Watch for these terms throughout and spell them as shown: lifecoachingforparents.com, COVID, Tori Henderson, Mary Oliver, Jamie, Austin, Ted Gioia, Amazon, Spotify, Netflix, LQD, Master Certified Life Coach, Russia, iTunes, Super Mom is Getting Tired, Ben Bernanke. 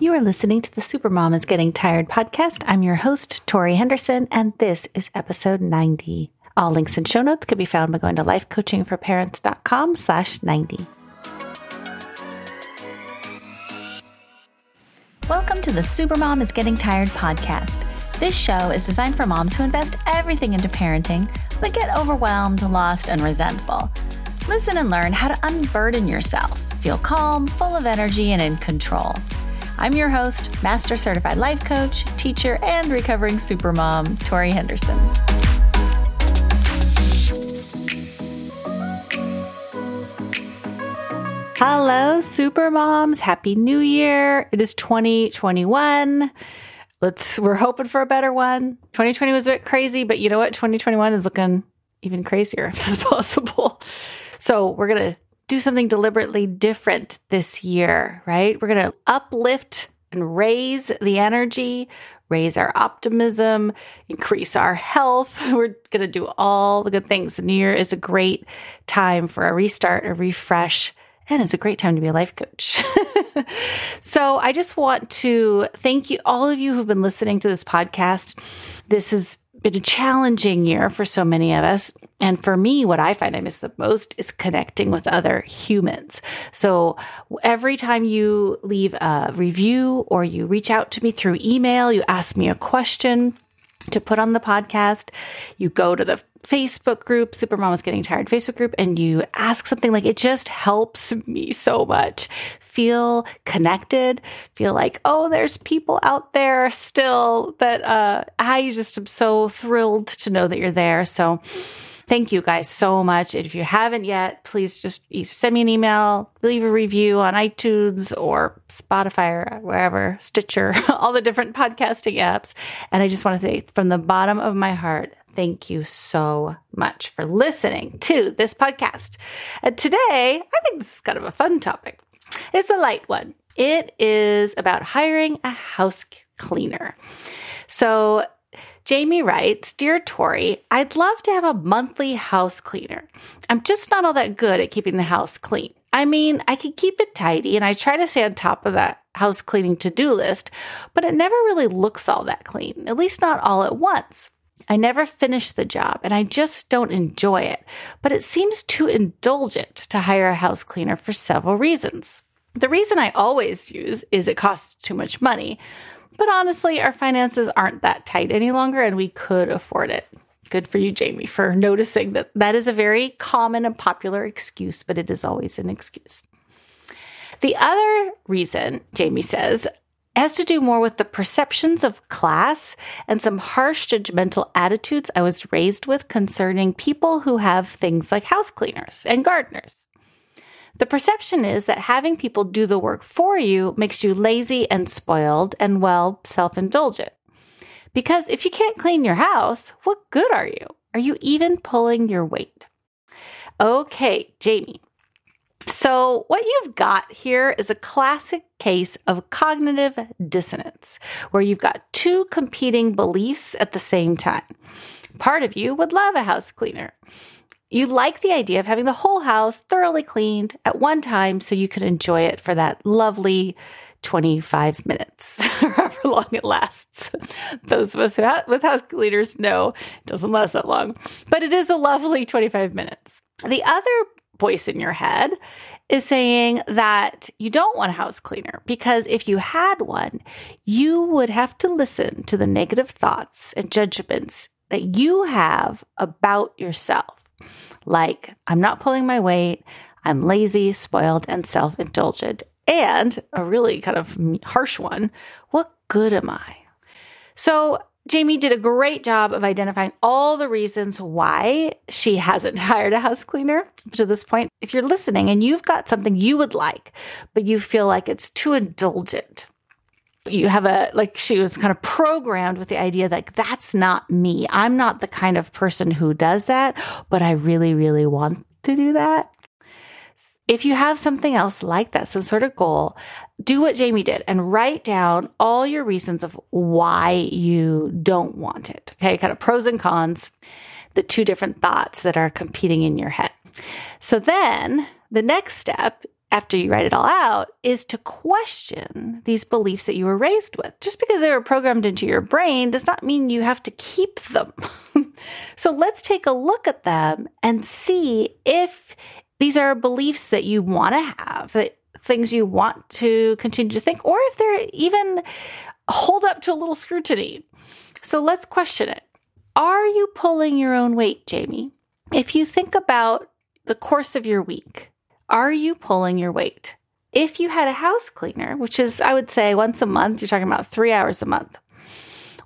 You are listening to the Super Mom is Getting Tired podcast. I'm your host, Tori Henderson, and this is episode 90. All links and show notes can be found by going to lifecoachingforparents.com/90. Welcome to the Super Mom is Getting Tired podcast. This show is designed for moms who invest everything into parenting, but get overwhelmed, lost, and resentful. Listen and learn how to unburden yourself, feel calm, full of energy, and in control. I'm your host, Master Certified Life Coach, teacher, and recovering supermom, Tori Henderson. Hello, supermoms. Happy New Year. It is 2021. We're hoping for a better one. 2020 was a bit crazy, but you know what? 2021 is looking even crazier if it's possible. So we're going to do something deliberately different this year, right? We're going to uplift and raise the energy, raise our optimism, increase our health. We're going to do all the good things. The new year is a great time for a restart, a refresh, and it's a great time to be a life coach. So I just want to thank you, all of you who've been listening to this podcast. This has been a challenging year for so many of us. And for me, what I find I miss the most is connecting with other humans. So every time you leave a review or you reach out to me through email, you ask me a question to put on the podcast, you go to the Facebook group, Super Mom is Getting Tired Facebook group, and you ask something, like, it just helps me so much. Feel connected, feel like, oh, there's people out there still that I just am so thrilled to know that you're there. So thank you guys so much. And if you haven't yet, please just either send me an email, leave a review on iTunes or Spotify or wherever, Stitcher, all the different podcasting apps. And I just want to say from the bottom of my heart, thank you so much for listening to this podcast. And today, I think this is kind of a fun topic. It's a light one. It is about hiring a house cleaner. So Jamie writes, "Dear Tori, I'd love to have a monthly house cleaner. I'm just not all that good at keeping the house clean. I mean, I can keep it tidy and I try to stay on top of that house cleaning to-do list, but it never really looks all that clean, at least not all at once. I never finish the job and I just don't enjoy it, but it seems too indulgent to hire a house cleaner for several reasons. The reason I always use is it costs too much money. But honestly, our finances aren't that tight any longer and we could afford it." Good for you, Jamie, for noticing that that is a very common and popular excuse, but it is always an excuse. The other reason, Jamie says, has to do more with the perceptions of class and some harsh judgmental attitudes I was raised with concerning people who have things like house cleaners and gardeners. The perception is that having people do the work for you makes you lazy and spoiled and, well, self-indulgent. Because if you can't clean your house, what good are you? Are you even pulling your weight? Okay, Jamie. So what you've got here is a classic case of cognitive dissonance, where you've got two competing beliefs at the same time. Part of you would love a house cleaner. You like the idea of having the whole house thoroughly cleaned at one time so you can enjoy it for that lovely 25 minutes, however long it lasts. Those of us with house cleaners know it doesn't last that long, but it is a lovely 25 minutes. The other voice in your head is saying that you don't want a house cleaner because if you had one, you would have to listen to the negative thoughts and judgments that you have about yourself. Like, I'm not pulling my weight, I'm lazy, spoiled, and self-indulgent. And a really kind of harsh one, what good am I? So Jamie did a great job of identifying all the reasons why she hasn't hired a house cleaner to this point. If you're listening and you've got something you would like, but you feel like it's too indulgent, you have a, like she was kind of programmed with the idea that that's not me. I'm not the kind of person who does that, but I really, really want to do that. If you have something else like that, some sort of goal, do what Jamie did and write down all your reasons of why you don't want it. Okay, kind of pros and cons, the two different thoughts that are competing in your head. So then the next step after you write it all out, is to question these beliefs that you were raised with. Just because they were programmed into your brain does not mean you have to keep them. So let's take a look at them and see if these are beliefs that you want to have, that things you want to continue to think, or if they're even hold up to a little scrutiny. So let's question it. Are you pulling your own weight, Jamie? If you think about the course of your week, are you pulling your weight? If you had a house cleaner, which is, I would say, once a month, you're talking about 3 hours a month,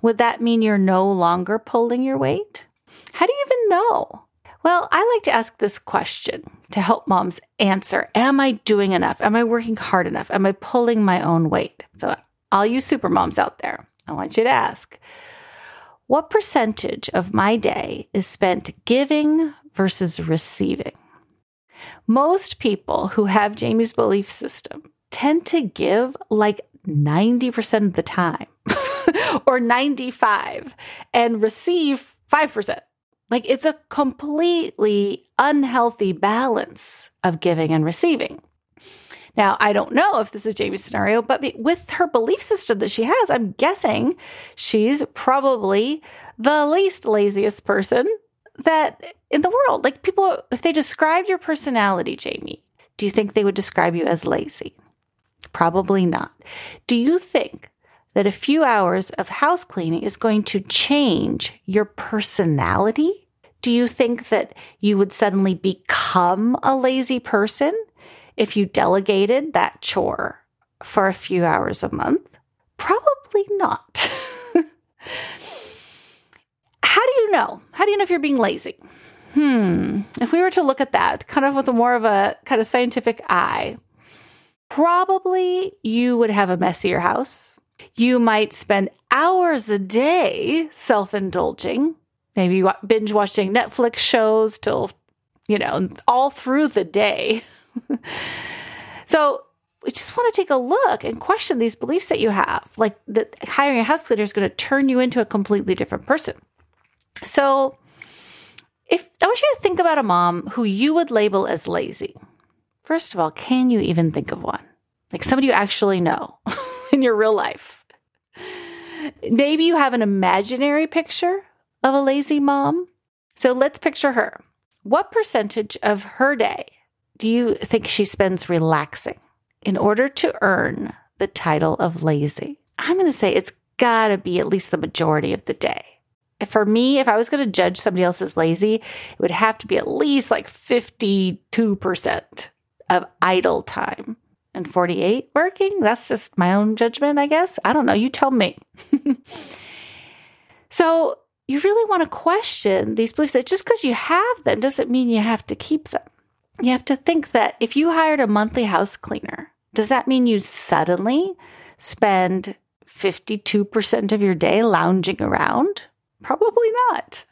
would that mean you're no longer pulling your weight? How do you even know? Well, I like to ask this question to help moms answer. Am I doing enough? Am I working hard enough? Am I pulling my own weight? So all you super moms out there, I want you to ask, what percentage of my day is spent giving versus receiving? Most people who have Jamie's belief system tend to give like 90% of the time or 95% and receive 5%. Like, it's a completely unhealthy balance of giving and receiving. Now, I don't know if this is Jamie's scenario, but with her belief system that she has, I'm guessing she's probably the least laziest person that in the world. Like, people, if they described your personality, Jamie, do you think they would describe you as lazy? Probably not. Do you think that a few hours of house cleaning is going to change your personality? Do you think that you would suddenly become a lazy person if you delegated that chore for a few hours a month? Probably not. How do you know? How do you know if you're being lazy? If we were to look at that kind of with a more scientific eye, probably you would have a messier house. You might spend hours a day self-indulging, maybe binge watching Netflix shows till, all through the day. So we just want to take a look and question these beliefs that you have, like that hiring a house cleaner is going to turn you into a completely different person. So if I want you to think about a mom who you would label as lazy. First of all, can you even think of one? Like somebody you actually know in your real life. Maybe you have an imaginary picture of a lazy mom. So let's picture her. What percentage of her day do you think she spends relaxing in order to earn the title of lazy? I'm going to say it's got to be at least the majority of the day. For me, if I was going to judge somebody else as lazy, it would have to be at least like 52% of idle time and 48% working. That's just my own judgment, I guess. I don't know. You tell me. So you really want to question these beliefs that just because you have them doesn't mean you have to keep them. You have to think that if you hired a monthly house cleaner, does that mean you suddenly spend 52% of your day lounging around? Probably not.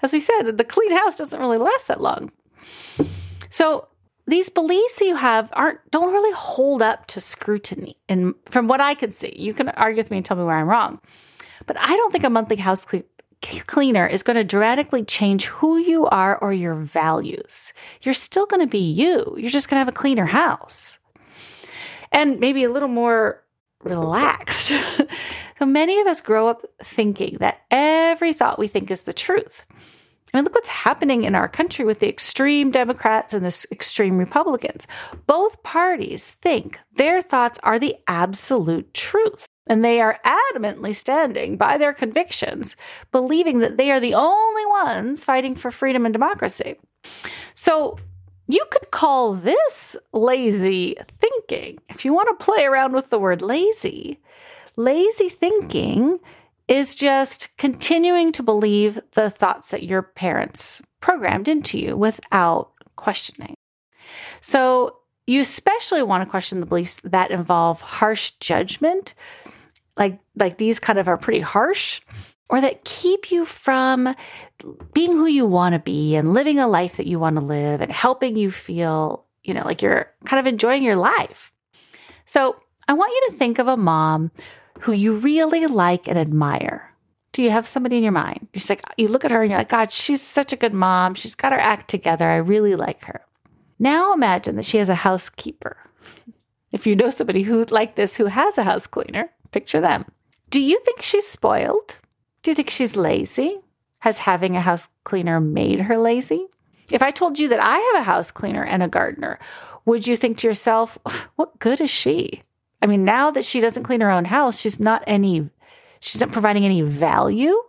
As we said, the clean house doesn't really last that long. So these beliefs that you have don't really hold up to scrutiny. And from what I could see, you can argue with me and tell me where I'm wrong. But I don't think a monthly house cleaner is going to dramatically change who you are or your values. You're still going to be you. You're just going to have a cleaner house. And maybe a little more relaxed. So many of us grow up thinking that every thought we think is the truth. I mean, look what's happening in our country with the extreme Democrats and the extreme Republicans. Both parties think their thoughts are the absolute truth, and they are adamantly standing by their convictions, believing that they are the only ones fighting for freedom and democracy. So you could call this lazy thinking. If you want to play around with the word lazy, lazy thinking is just continuing to believe the thoughts that your parents programmed into you without questioning. So you especially want to question the beliefs that involve harsh judgment, like these kind of are pretty harsh, or that keep you from being who you want to be and living a life that you want to live and helping you feel, like you're kind of enjoying your life. So I want you to think of a mom who you really like and admire. Do you have somebody in your mind? She's like, you look at her and you're like, God, she's such a good mom. She's got her act together. I really like her. Now imagine that she has a housekeeper. If you know somebody who like this who has a house cleaner, picture them. Do you think she's spoiled? Do you think she's lazy? Has having a house cleaner made her lazy? If I told you that I have a house cleaner and a gardener, would you think to yourself, what good is she? I mean, now that she doesn't clean her own house, she's not providing any value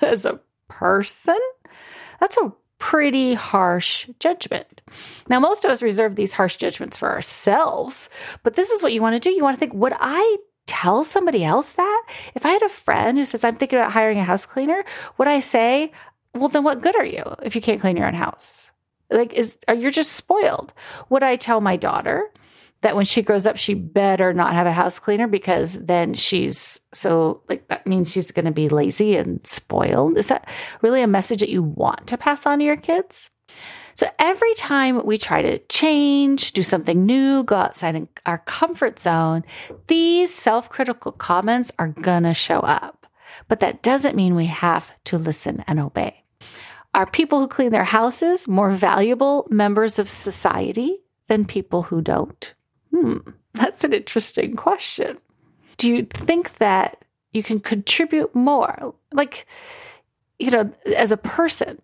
as a person. That's a pretty harsh judgment. Now, most of us reserve these harsh judgments for ourselves, but this is what you want to do. You want to think, would I tell somebody else that? If I had a friend who says, I'm thinking about hiring a house cleaner, would I say, well, then what good are you if you can't clean your own house? Like, you're just spoiled. Would I tell my daughter that when she grows up, she better not have a house cleaner because then that means she's going to be lazy and spoiled? Is that really a message that you want to pass on to your kids? So every time we try to change, do something new, go outside our comfort zone, these self-critical comments are going to show up. But that doesn't mean we have to listen and obey. Are people who clean their houses more valuable members of society than people who don't? That's an interesting question. Do you think that you can contribute more? Like, as a person.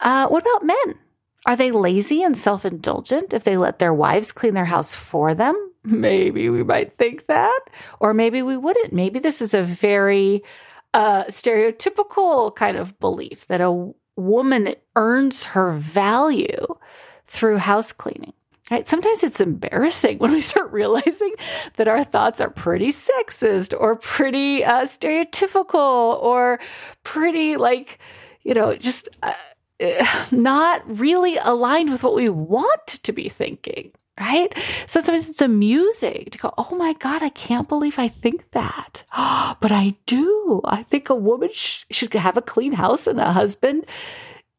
What about men? Are they lazy and self-indulgent if they let their wives clean their house for them? Maybe we might think that, or maybe we wouldn't. Maybe this is a very stereotypical kind of belief that a woman earns her value through house cleaning. Right? Sometimes it's embarrassing when we start realizing that our thoughts are pretty sexist or pretty stereotypical or pretty not really aligned with what we want to be thinking, right? So sometimes it's amusing to go, oh my God, I can't believe I think that. But I do. I think a woman should have a clean house and a husband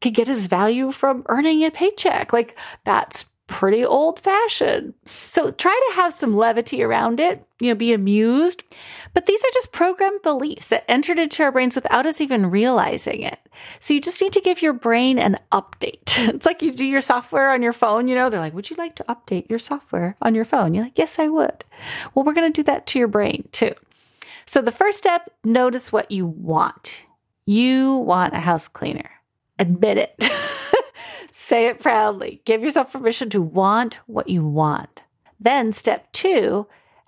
can get his value from earning a paycheck. Like, that's pretty old fashioned. So try to have some levity around it, be amused. But these are just programmed beliefs that entered into our brains without us even realizing it. So you just need to give your brain an update. It's like you do your software on your phone. They're like, would you like to update your software on your phone? You're like, yes, I would. Well, we're going to do that to your brain too. So the first step, notice what you want. You want a house cleaner. Admit it. Say it proudly. Give yourself permission to want what you want. Then step 2,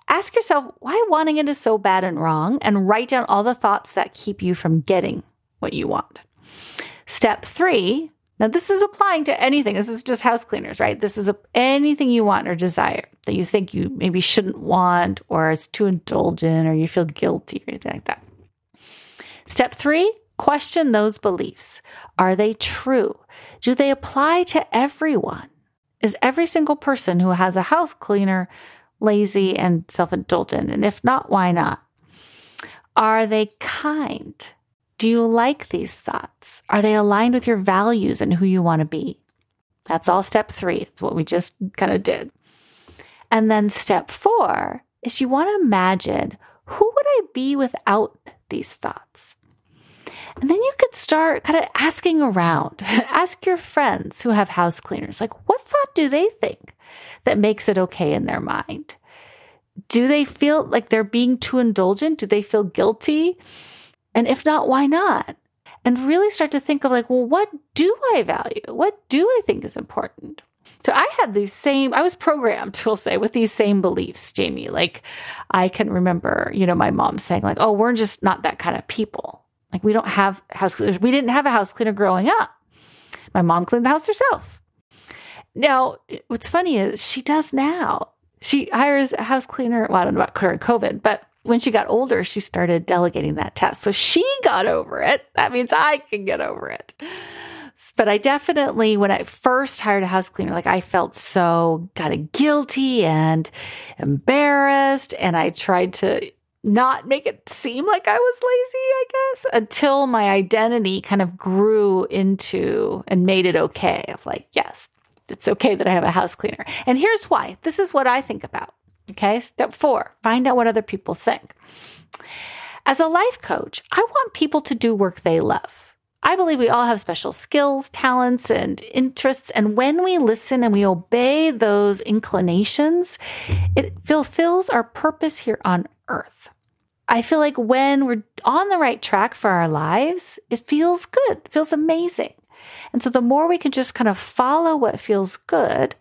ask yourself why wanting it is so bad and wrong, and write down all the thoughts that keep you from getting what you want. Step 3, now this is applying to anything. This is just house cleaners, right? This is anything you want or desire that you think you maybe shouldn't want, or it's too indulgent, or you feel guilty or anything like that. Step 3, question those beliefs. Are they true? Do they apply to everyone? Is every single person who has a house cleaner lazy and self-indulgent? And if not, why not? Are they kind? Do you like these thoughts? Are they aligned with your values and who you want to be? That's all step 3. It's what we just kind of did. And then step 4 is you want to imagine, who would I be without these thoughts? And then you could start kind of asking around. Ask your friends who have house cleaners, like, what thought do they think that makes it okay in their mind? Do they feel like they're being too indulgent? Do they feel guilty? And if not, why not? And really start to think of like, well, what do I value? What do I think is important? So I had I was programmed, we'll say, with these same beliefs, Jamie. Like, I can remember, my mom saying like, oh, we're just not that kind of people. Like, we don't have house cleaners. We didn't have a house cleaner growing up. My mom cleaned the house herself. Now, what's funny is she does now. She hires a house cleaner. Well, I don't know about current COVID, but when she got older, she started delegating that task. So she got over it. That means I can get over it. But I definitely, when I first hired a house cleaner, like, I felt so kind of guilty and embarrassed. And I tried to not make it seem like I was lazy, I guess, until my identity kind of grew into and made it okay. Of like, yes, it's okay that I have a house cleaner. And here's why. This is what I think about. Okay. Step 4, find out what other people think. As a life coach, I want people to do work they love. I believe we all have special skills, talents, and interests. And when we listen and we obey those inclinations, it fulfills our purpose here on earth. I feel like when we're on the right track for our lives, it feels good, it feels amazing. And so the more we can just kind of follow what feels good,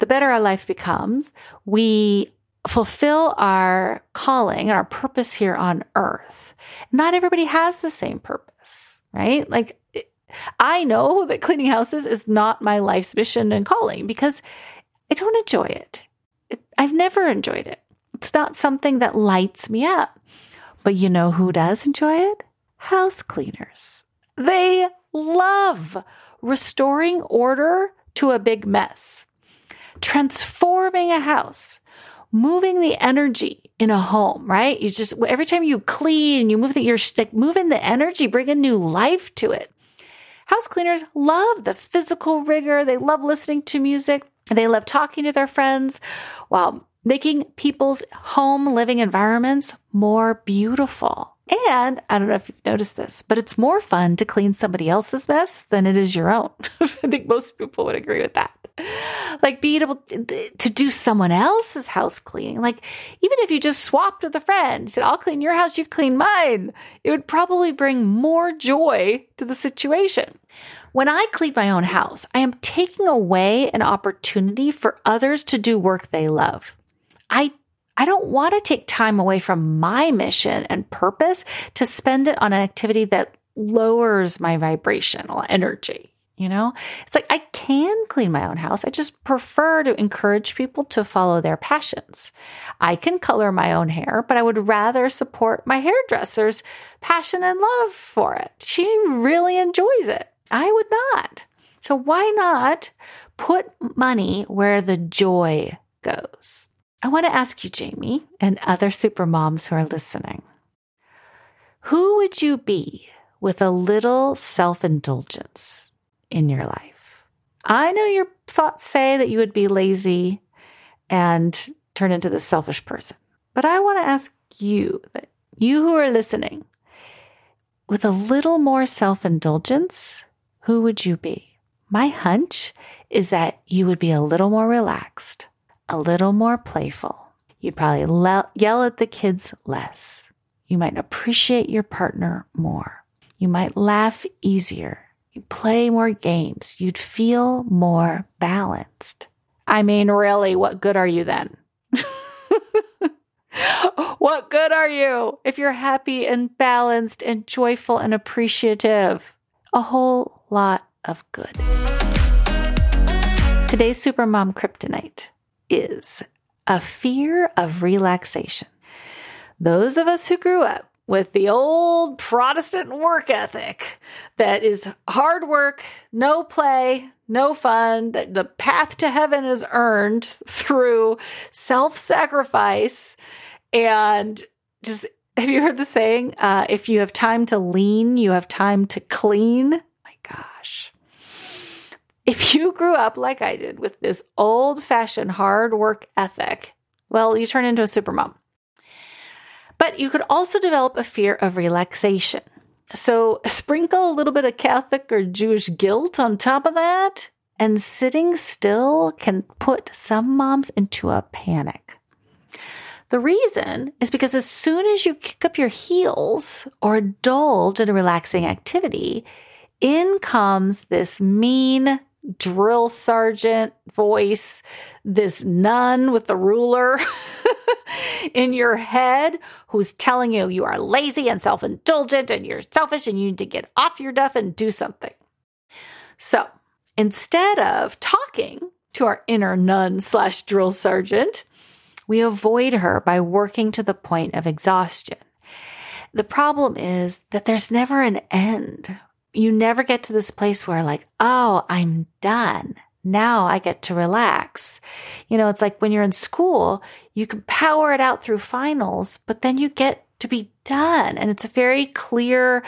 the better our life becomes. We fulfill our calling, our purpose here on earth. Not everybody has the same purpose, right? Like, I know that cleaning houses is not my life's mission and calling because I don't enjoy it. I've never enjoyed it. It's not something that lights me up. But you know who does enjoy it? House cleaners. They love restoring order to a big mess, transforming a house, moving the energy in a home, right? You just, every time you clean and you move you're like moving the energy, bringing new life to it. House cleaners love the physical rigor. They love listening to music. They love talking to their friends while making people's home living environments more beautiful. And I don't know if you've noticed this, but it's more fun to clean somebody else's mess than it is your own. I think most people would agree with that. Like being able to do someone else's house cleaning. Like even if you just swapped with a friend, said, I'll clean your house, you clean mine. It would probably bring more joy to the situation. When I clean my own house, I am taking away an opportunity for others to do work they love. I don't want to take time away from my mission and purpose to spend it on an activity that lowers my vibrational energy. You know, it's like I can clean my own house. I just prefer to encourage people to follow their passions. I can color my own hair, but I would rather support my hairdresser's passion and love for it. She really enjoys it. I would not. So why not put money where the joy goes? I want to ask you, Jamie, and other super moms who are listening, who would you be with a little self-indulgence in your life? I know your thoughts say that you would be lazy and turn into this selfish person, but I want to ask you, that you who are listening, with a little more self-indulgence, who would you be? My hunch is that you would be a little more relaxed, a little more playful. You'd probably yell at the kids less. You might appreciate your partner more. You might laugh easier. You play more games. You'd feel more balanced. I mean, really, what good are you then? What good are you if you're happy and balanced and joyful and appreciative? A whole lot of good. Today's Supermom Kryptonite is a fear of relaxation. Those of us who grew up with the old Protestant work ethic that is hard work, no play, no fun, that the path to heaven is earned through self-sacrifice. And just, have you heard the saying, if you have time to lean, you have time to clean? My gosh. If you grew up like I did with this old-fashioned hard work ethic, well, you turn into a supermom. But you could also develop a fear of relaxation. So sprinkle a little bit of Catholic or Jewish guilt on top of that, and sitting still can put some moms into a panic. The reason is because as soon as you kick up your heels or indulge in a relaxing activity, in comes this mean drill sergeant voice, this nun with the ruler in your head who's telling you you are lazy and self-indulgent and you're selfish and you need to get off your duff and do something. So instead of talking to our inner nun/drill sergeant, we avoid her by working to the point of exhaustion. The problem is that there's never an end. You never get to this place where like, oh, I'm done. Now I get to relax. You know, it's like when you're in school, you can power it out through finals, but then you get to be done. And it's a very clear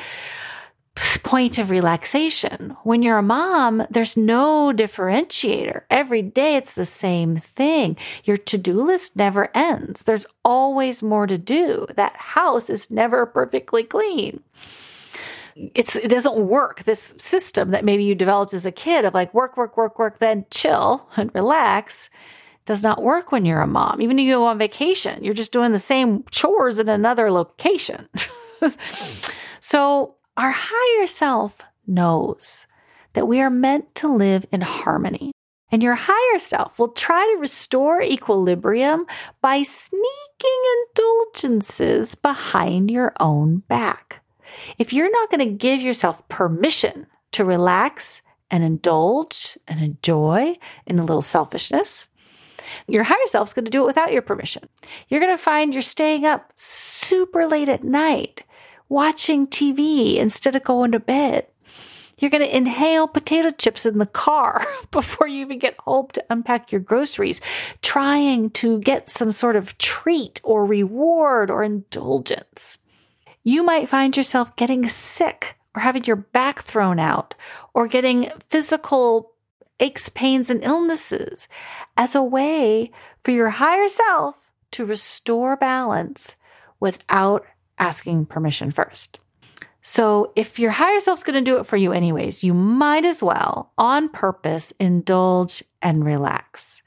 point of relaxation. When you're a mom, there's no differentiator. Every day it's the same thing. Your to-do list never ends. There's always more to do. That house is never perfectly clean. it doesn't work. This system that maybe you developed as a kid of like work, then chill and relax does not work when you're a mom. Even if you go on vacation, you're just doing the same chores in another location. So our higher self knows that we are meant to live in harmony. And your higher self will try to restore equilibrium by sneaking indulgences behind your own back. If you're not going to give yourself permission to relax and indulge and enjoy in a little selfishness, your higher self's going to do it without your permission. You're going to find you're staying up super late at night, watching TV instead of going to bed. You're going to inhale potato chips in the car before you even get home to unpack your groceries, trying to get some sort of treat or reward or indulgence. You might find yourself getting sick or having your back thrown out or getting physical aches, pains, and illnesses as a way for your higher self to restore balance without asking permission first. So if your higher self's going to do it for you anyways, you might as well, on purpose, indulge and relax.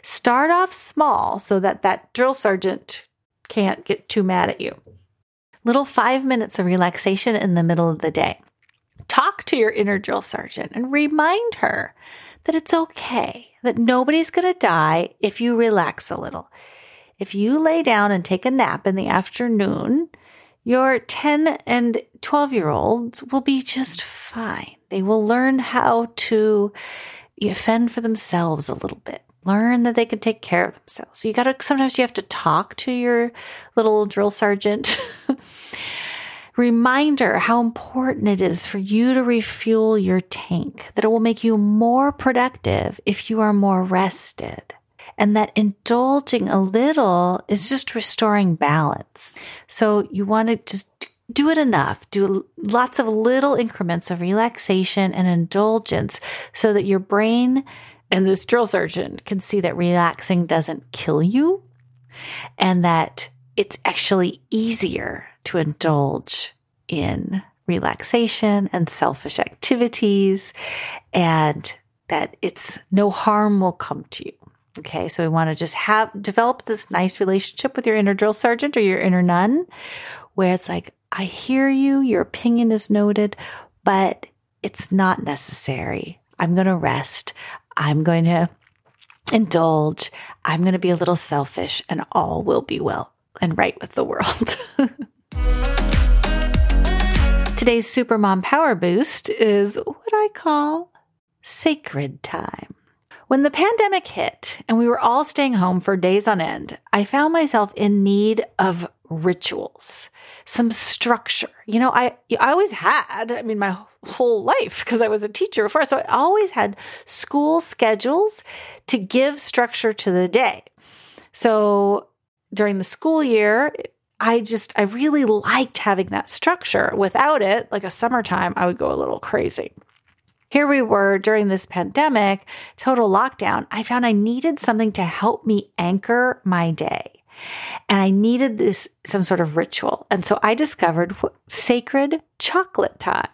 Start off small so that drill sergeant can't get too mad at you. Little 5 minutes of relaxation in the middle of the day. Talk to your inner drill sergeant and remind her that it's okay, that nobody's going to die if you relax a little. If you lay down and take a nap in the afternoon, your 10 and 12-year-olds will be just fine. They will learn how to fend for themselves a little bit, learn that they can take care of themselves. So sometimes you have to talk to your little drill sergeant. Remind her how important it is for you to refuel your tank, that it will make you more productive if you are more rested. And that indulging a little is just restoring balance. So you want to just do it enough. Do lots of little increments of relaxation and indulgence so that your brain and this drill sergeant can see that relaxing doesn't kill you and that it's actually easier to indulge in relaxation and selfish activities and that it's no harm will come to you. Okay, so we want to just develop this nice relationship with your inner drill sergeant or your inner nun, where it's like, I hear you, your opinion is noted, but it's not necessary. I'm going to rest. I'm going to indulge. I'm going to be a little selfish, and all will be well and right with the world. Today's Supermom Power Boost is what I call sacred time. When the pandemic hit and we were all staying home for days on end, I found myself in need of rituals, some structure. You know, I always had, I mean, my whole life, because I was a teacher before, so I always had school schedules to give structure to the day. So during the school year, I really liked having that structure. Without it, like a summertime, I would go a little crazy. Here we were during this pandemic, total lockdown. I found I needed something to help me anchor my day. And I needed some sort of ritual. And so I discovered sacred chocolate time.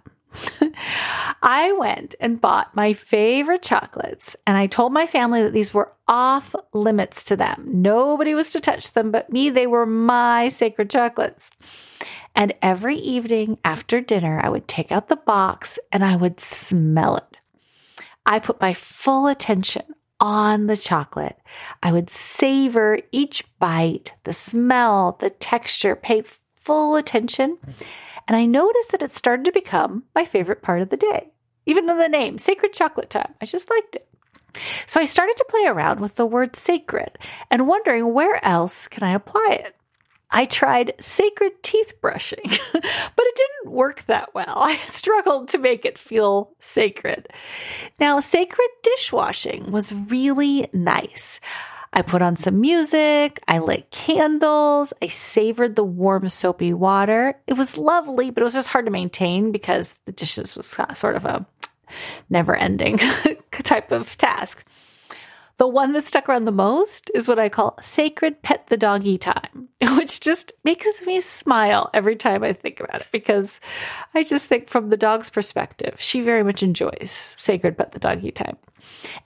I went and bought my favorite chocolates, and I told my family that these were off limits to them. Nobody was to touch them but me. They were my sacred chocolates. And every evening after dinner, I would take out the box and I would smell it. I put my full attention on the chocolate. I would savor each bite, the smell, the texture, pay full attention. And I noticed that it started to become my favorite part of the day. Even though the name, Sacred Chocolate Time, I just liked it. So I started to play around with the word sacred and wondering where else can I apply it. I tried sacred teeth brushing, but it didn't work that well. I struggled to make it feel sacred. Now, sacred dishwashing was really nice. I put on some music, I lit candles, I savored the warm soapy water. It was lovely, but it was just hard to maintain because the dishes was sort of a never-ending type of task. The one that stuck around the most is what I call sacred pet the doggy time, which just makes me smile every time I think about it, because I just think from the dog's perspective, she very much enjoys sacred pet the doggy time.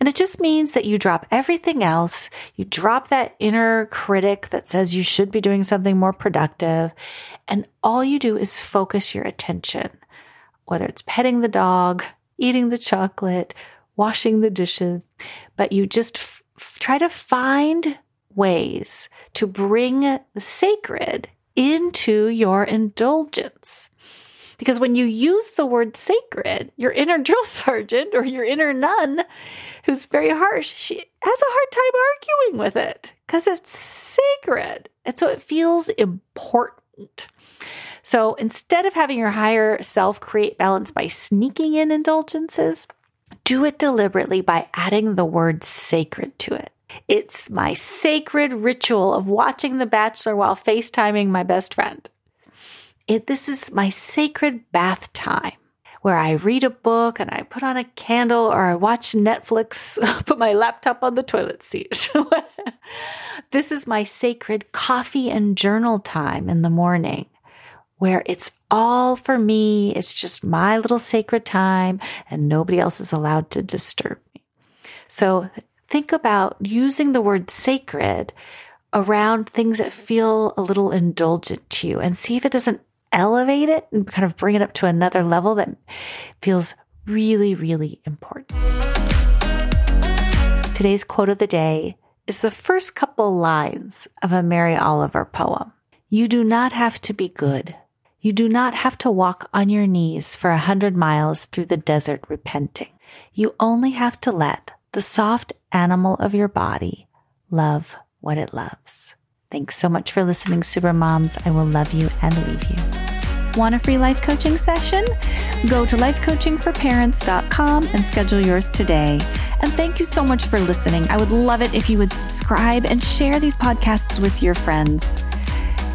And it just means that you drop everything else. You drop that inner critic that says you should be doing something more productive. And all you do is focus your attention, whether it's petting the dog, eating the chocolate, washing the dishes, but you just try to find ways to bring the sacred into your indulgence. Because when you use the word sacred, your inner drill sergeant or your inner nun, who's very harsh, she has a hard time arguing with it because it's sacred. And so it feels important. So instead of having your higher self create balance by sneaking in indulgences, do it deliberately by adding the word sacred to it. It's my sacred ritual of watching The Bachelor while FaceTiming my best friend. This is my sacred bath time where I read a book and I put on a candle or I watch Netflix, put my laptop on the toilet seat. This is my sacred coffee and journal time in the morning where it's all for me. It's just my little sacred time and nobody else is allowed to disturb me. So think about using the word sacred around things that feel a little indulgent to you and see if it doesn't elevate it and kind of bring it up to another level that feels really, really important. Today's quote of the day is the first couple lines of a Mary Oliver poem. You do not have to be good. You do not have to walk on your knees for 100 miles through the desert repenting. You only have to let the soft animal of your body love what it loves. Thanks so much for listening, Super Moms. I will love you and leave you. Want a free life coaching session? Go to lifecoachingforparents.com and schedule yours today. And thank you so much for listening. I would love it if you would subscribe and share these podcasts with your friends.